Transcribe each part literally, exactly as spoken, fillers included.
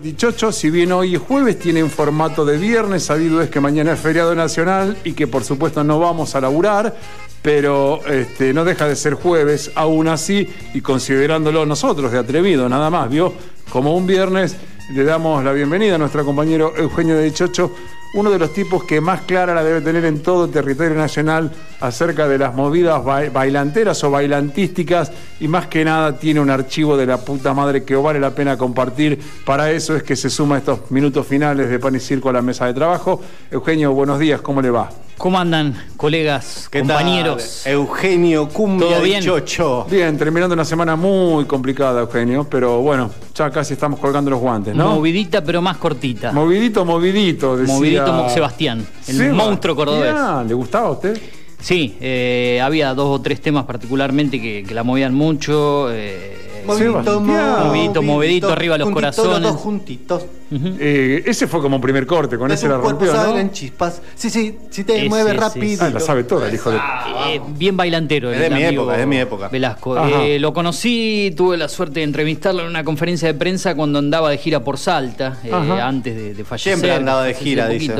Dichocho, si bien hoy es jueves, tiene un formato de viernes, sabido es que mañana es feriado nacional y que por supuesto no vamos a laburar, pero este, no deja de ser jueves, aún así, y considerándolo nosotros de atrevido, nada más, ¿vio? Como un viernes, le damos la bienvenida a nuestro compañero Eugenio Dichocho, uno de los tipos que más clara la debe tener en todo el territorio nacional acerca de las movidas ba- bailanteras o bailantísticas, y más que nada tiene un archivo de la puta madre que vale la pena compartir. Para eso es que se suma estos minutos finales de Pan y Circo a la mesa de trabajo. Eugenio, buenos días, ¿cómo le va? ¿Cómo andan, colegas, compañeros? Tal? Eugenio Cumbia, ¿todo bien? Dichocho. Bien, terminando una semana muy complicada, Eugenio, pero bueno, ya casi estamos colgando los guantes, ¿no? Movidita, pero más cortita. Movidito, movidito, decía. Movidito Sebastián, el Seba. Monstruo cordobés. Yeah, ¿le gustaba a usted? Sí, eh, había dos o tres temas particularmente que, que la movían mucho. Eh, Movidito, movidito, movidito, arriba los corazones. Los dos juntitos. Uh-huh. eh, ese fue como un primer corte, con ese la rompió, ¿no? En chispas. Sí, sí, si te ese, mueve rápido. Ah, la sabe toda, el hijo de... Ah, eh, bien bailantero. Es de mi época, es de mi época. Velasco. Eh, lo conocí, tuve la suerte de entrevistarlo en una conferencia de prensa cuando andaba de gira por Salta, eh, antes de, de fallecer. Siempre andaba de gira, dice.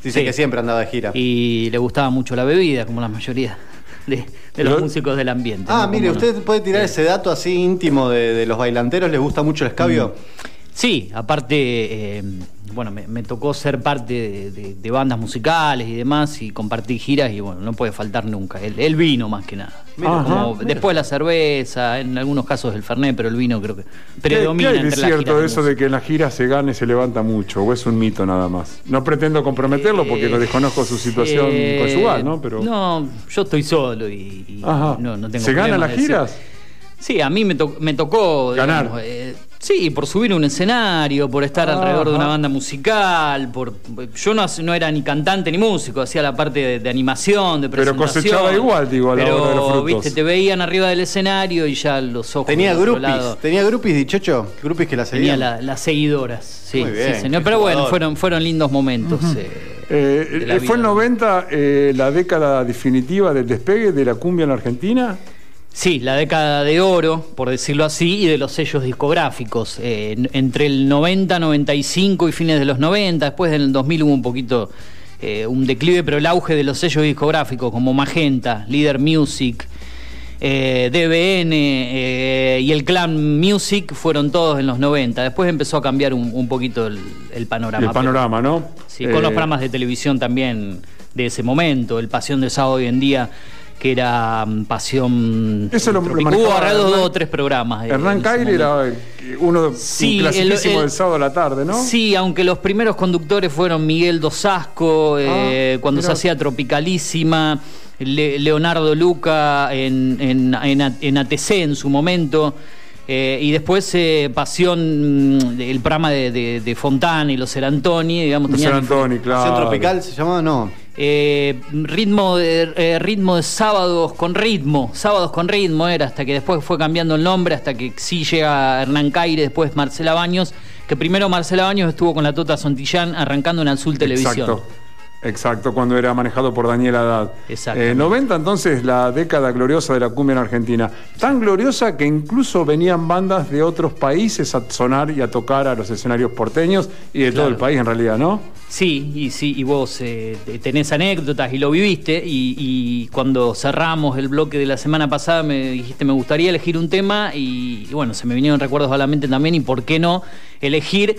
Dice sí, que siempre andaba de gira. Y le gustaba mucho la bebida, como la mayoría de, de los músicos del ambiente. Ah, ¿no? Mire, usted no? puede tirar eh. ese dato así íntimo de, de los bailanteros. ¿Les gusta mucho el escabio? Sí, aparte, eh, bueno, me, me tocó ser parte de, de, de bandas musicales y demás, y compartir giras, y bueno, no puede faltar nunca. El, el vino, más que nada. Mira, ajá, como, después la cerveza, en algunos casos el fernet, pero el vino creo que predomina. ¿Qué, qué es cierto de eso de que en la gira se gane, se levanta mucho? ¿O es un mito nada más? No pretendo comprometerlo porque eh, lo desconozco su situación eh, conyugal, ¿no? Pero... No, yo estoy solo y, y no, no tengo. ¿Se ganan las giras? Decir. Sí, a mí me, to- me tocó ganar. Digamos, eh, sí, por subir un escenario, por estar ah, alrededor ah. de una banda musical, por yo no, no era ni cantante ni músico, hacía la parte de, de animación, de presentación. Pero cosechaba igual, digo, a la pero, hora de los frutos. Viste, te veían arriba del escenario y ya los ojos. Tenía grupis, tenía grupis, Dichocho, grupis que la seguían. Tenía la, las seguidoras, sí, muy bien, sí señor. Pero jugador. Bueno, fueron, fueron lindos momentos. Uh-huh. eh, eh, ¿Fue el noventa eh, la década definitiva del despegue de la cumbia en la Argentina? Sí, la década de oro, por decirlo así, y de los sellos discográficos. Eh, entre el noventa, noventa y cinco y fines de los noventa, después del dos mil hubo un poquito eh, un declive, pero el auge de los sellos discográficos como Magenta, Leader Music, eh, D B N eh, y el Clan Music fueron todos en los noventa. Después empezó a cambiar un, un poquito el, el panorama. El panorama, pero, ¿no? Sí, eh... con los programas de televisión también de ese momento, el Pasión de Sábado hoy en día, que era um, Pasión. Eso lo, lo manejaba. Hubo arreglado dos o tres programas. Hernán Caíl era uno de, sí, un clasiquísimo del sábado a la tarde, ¿no? Sí, aunque los primeros conductores fueron Miguel Dosasco, ah, eh, cuando mirá, se hacía Tropicalísima, Le, Leonardo Luca en, en, en, en A T C en su momento. Eh, y después eh, Pasión, el programa de, de, de Fontana y los Serrantoni, digamos. Los Serrantoni, claro. ¿Pasión Tropical se llamaba? No. Eh, ritmo, de, eh, ritmo de sábados con ritmo, sábados con ritmo era, hasta que después fue cambiando el nombre, hasta que sí llega Hernán Caíl, después Marcela Baños, que primero Marcela Baños estuvo con la Tota Sontillán arrancando en Azul Televisión. Exacto. Exacto, cuando era manejado por Daniel Adad. Exacto. Eh, noventa, entonces, la década gloriosa de la cumbia en Argentina. Tan gloriosa que incluso venían bandas de otros países a sonar y a tocar a los escenarios porteños y de claro, todo el país en realidad, ¿no? Sí, y sí, y vos eh, tenés anécdotas y lo viviste. Y, y cuando cerramos el bloque de la semana pasada me dijiste, me gustaría elegir un tema y, y bueno, se me vinieron recuerdos a la mente también y por qué no elegir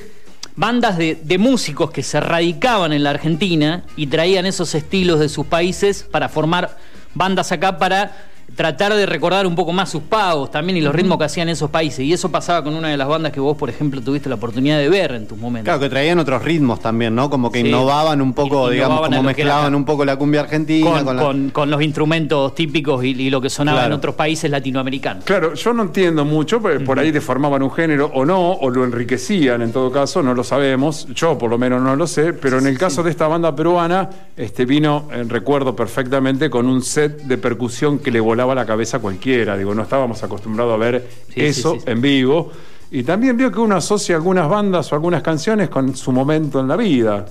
bandas de, de músicos que se radicaban en la Argentina y traían esos estilos de sus países para formar bandas acá, para tratar de recordar un poco más sus pagos también y los ritmos que hacían esos países. Y eso pasaba con una de las bandas que vos, por ejemplo, tuviste la oportunidad de ver en tus momentos. Claro, que traían otros ritmos también, ¿no? Como que sí, innovaban un poco, innovaban, digamos, como mezclaban un poco la cumbia argentina. Con, con, la... con, con los instrumentos típicos y, y lo que sonaba claro, en otros países latinoamericanos. Claro, yo no entiendo mucho, pero por ahí deformaban un género o no, o lo enriquecían en todo caso, no lo sabemos. Yo por lo menos no lo sé, pero en el caso de esta banda peruana, este vino, eh, recuerdo perfectamente, con un set de percusión que le volaba la cabeza cualquiera, digo, no estábamos acostumbrados a ver sí, eso sí, sí, en vivo. Y también veo que uno asocia algunas bandas o algunas canciones con su momento en la vida.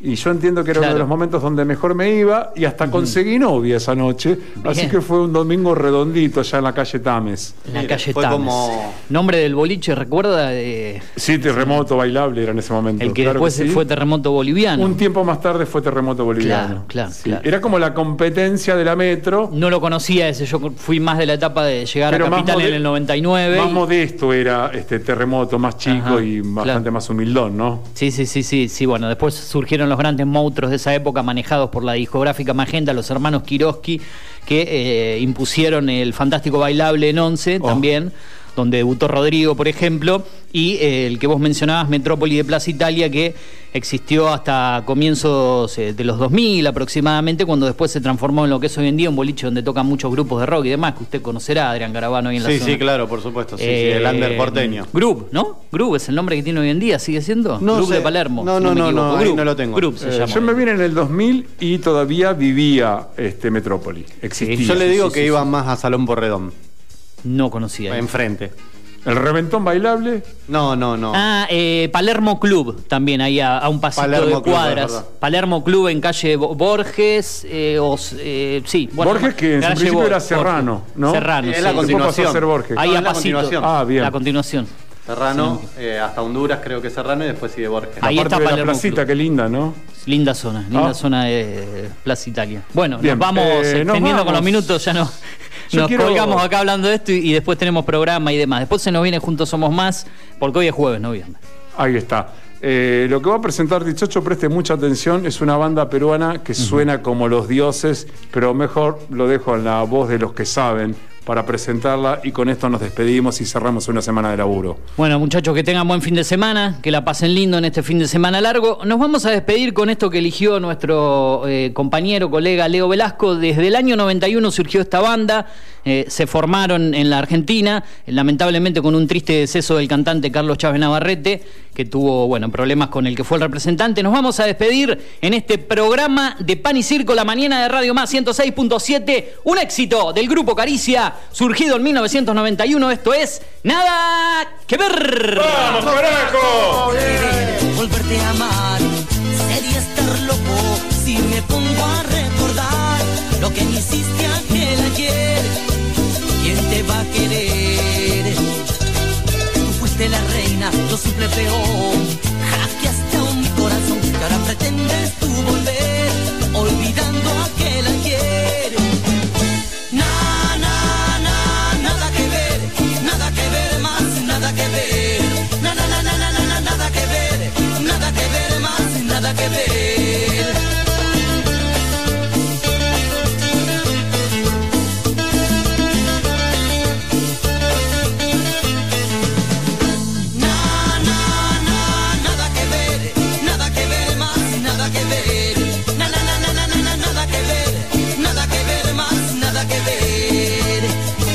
Y yo entiendo que era claro. uno de los momentos donde mejor me iba y hasta uh-huh. conseguí novia esa noche. Bien. Así que fue un domingo redondito allá en la calle Tames. En la Mira, calle fue Tames. Como... Nombre del boliche, ¿recuerda? Eh... Sí, Terremoto Bailable era en ese momento. El que claro después que sí. fue Terremoto Boliviano. Un tiempo más tarde fue Terremoto Boliviano. Claro, claro, sí. claro. Era como la competencia de la Metro. No lo conocía ese, yo fui más de la etapa de llegar Pero a Capital en el noventa y nueve. Más y... modesto era este Terremoto, más chico Ajá, y bastante claro. más humildón, ¿no? Sí, sí, sí, sí, sí. Bueno, después surgieron los grandes monstruos de esa época manejados por la discográfica Magenta, los hermanos Kiroski, que eh, impusieron el Fantástico Bailable en once oh. también, donde debutó Rodrigo, por ejemplo, y eh, el que vos mencionabas, Metrópoli de Plaza Italia, que existió hasta comienzos eh, de los dos mil aproximadamente, cuando después se transformó en lo que es hoy en día un boliche donde tocan muchos grupos de rock y demás, que usted conocerá, Adrián Garabano, hoy en la sí, zona. Sí, claro, por supuesto, sí, eh, sí, el Under porteño. Group, ¿no? Group es el nombre que tiene hoy en día, ¿sigue siendo? No Group sé. De Palermo. No, no, no, no, no, no lo tengo. Group se eh, llama. Yo me vine en el dos mil y todavía vivía este Metrópoli, existía. Sí, yo le digo sí, que sí, iba sí. más a Salón Porredón. No conocía. Enfrente. ¿El Reventón Bailable? No, no, no. Ah, eh, Palermo Club también, ahí a, a un pasito Palermo de cuadras. Club, Palermo Club en calle Borges. Eh, os, eh, sí, bueno, Borges, que en principio Borges, era Serrano, Borges. ¿No? Serrano. Es sí. la continuación. Pasó a Borges. Ahí no, a la pasito. Continuación. Ah, bien. La continuación. Serrano, sí. eh, hasta Honduras creo que Serrano y después sigue Borges. Ahí está de Palermo la placita, Club. Qué linda, ¿no? Linda zona, linda ah. zona de Plaza Italia. Bueno, bien. Nos vamos eh, extendiendo nos vamos. Con los minutos, ya no... Yo nos quiero... colgamos acá hablando de esto y, y después tenemos programa y demás. Después se nos viene Juntos Somos Más, porque hoy es jueves, no viernes. Ahí está. Eh, lo que va a presentar Dichocho, preste mucha atención, es una banda peruana que uh-huh. suena como los dioses, pero mejor lo dejo en la voz de los que saben para presentarla, y con esto nos despedimos y cerramos una semana de laburo. Bueno, muchachos, que tengan buen fin de semana, que la pasen lindo en este fin de semana largo. Nos vamos a despedir con esto que eligió nuestro eh, compañero, colega Leo Velasco. Desde el año noventa y uno surgió esta banda, eh, se formaron en la Argentina, lamentablemente con un triste deceso del cantante Carlos Chávez Navarrete, que tuvo, bueno, problemas con el que fue el representante. Nos vamos a despedir en este programa de Pan y Circo, la mañana de Radio Más ciento seis punto siete, un éxito del Grupo Caricia, surgido en mil novecientos noventa y uno, esto es Nada que Ver. ¡Vamos, carajo! Volverte a amar sería estar loco si me pongo a recordar lo que me hiciste aquel ayer. ¿Quién te va a querer? Tú fuiste la reina, yo simple peón. Hackeaste a mi corazón, que ahora pretendes tú volver, olvidando aquel ayer. Que ver. Na, na, na, nada que ver, nada que ver más, nada que ver. Na, na, na, na, na, nada que ver, nada que ver más, nada que ver.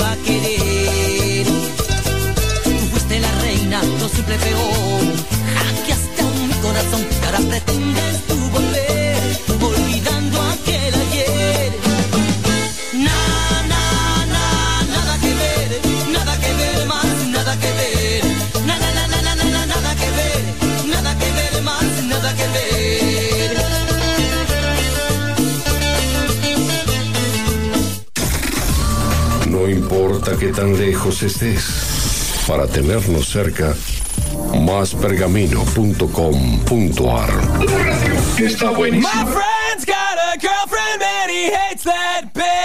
Va a querer. Tú fuiste la reina, yo simple peón. Hackeaste a mi corazón, que ahora pretendes tú volver, olvidando aquel ayer. Na, na, na, nada que ver, nada que ver más, nada que ver. Na, na, na, na, na, nada que ver, nada que ver más, nada que ver. No importa qué tan lejos estés, para tenernos cerca, más pergamino punto com punto ar. Está buenísimo.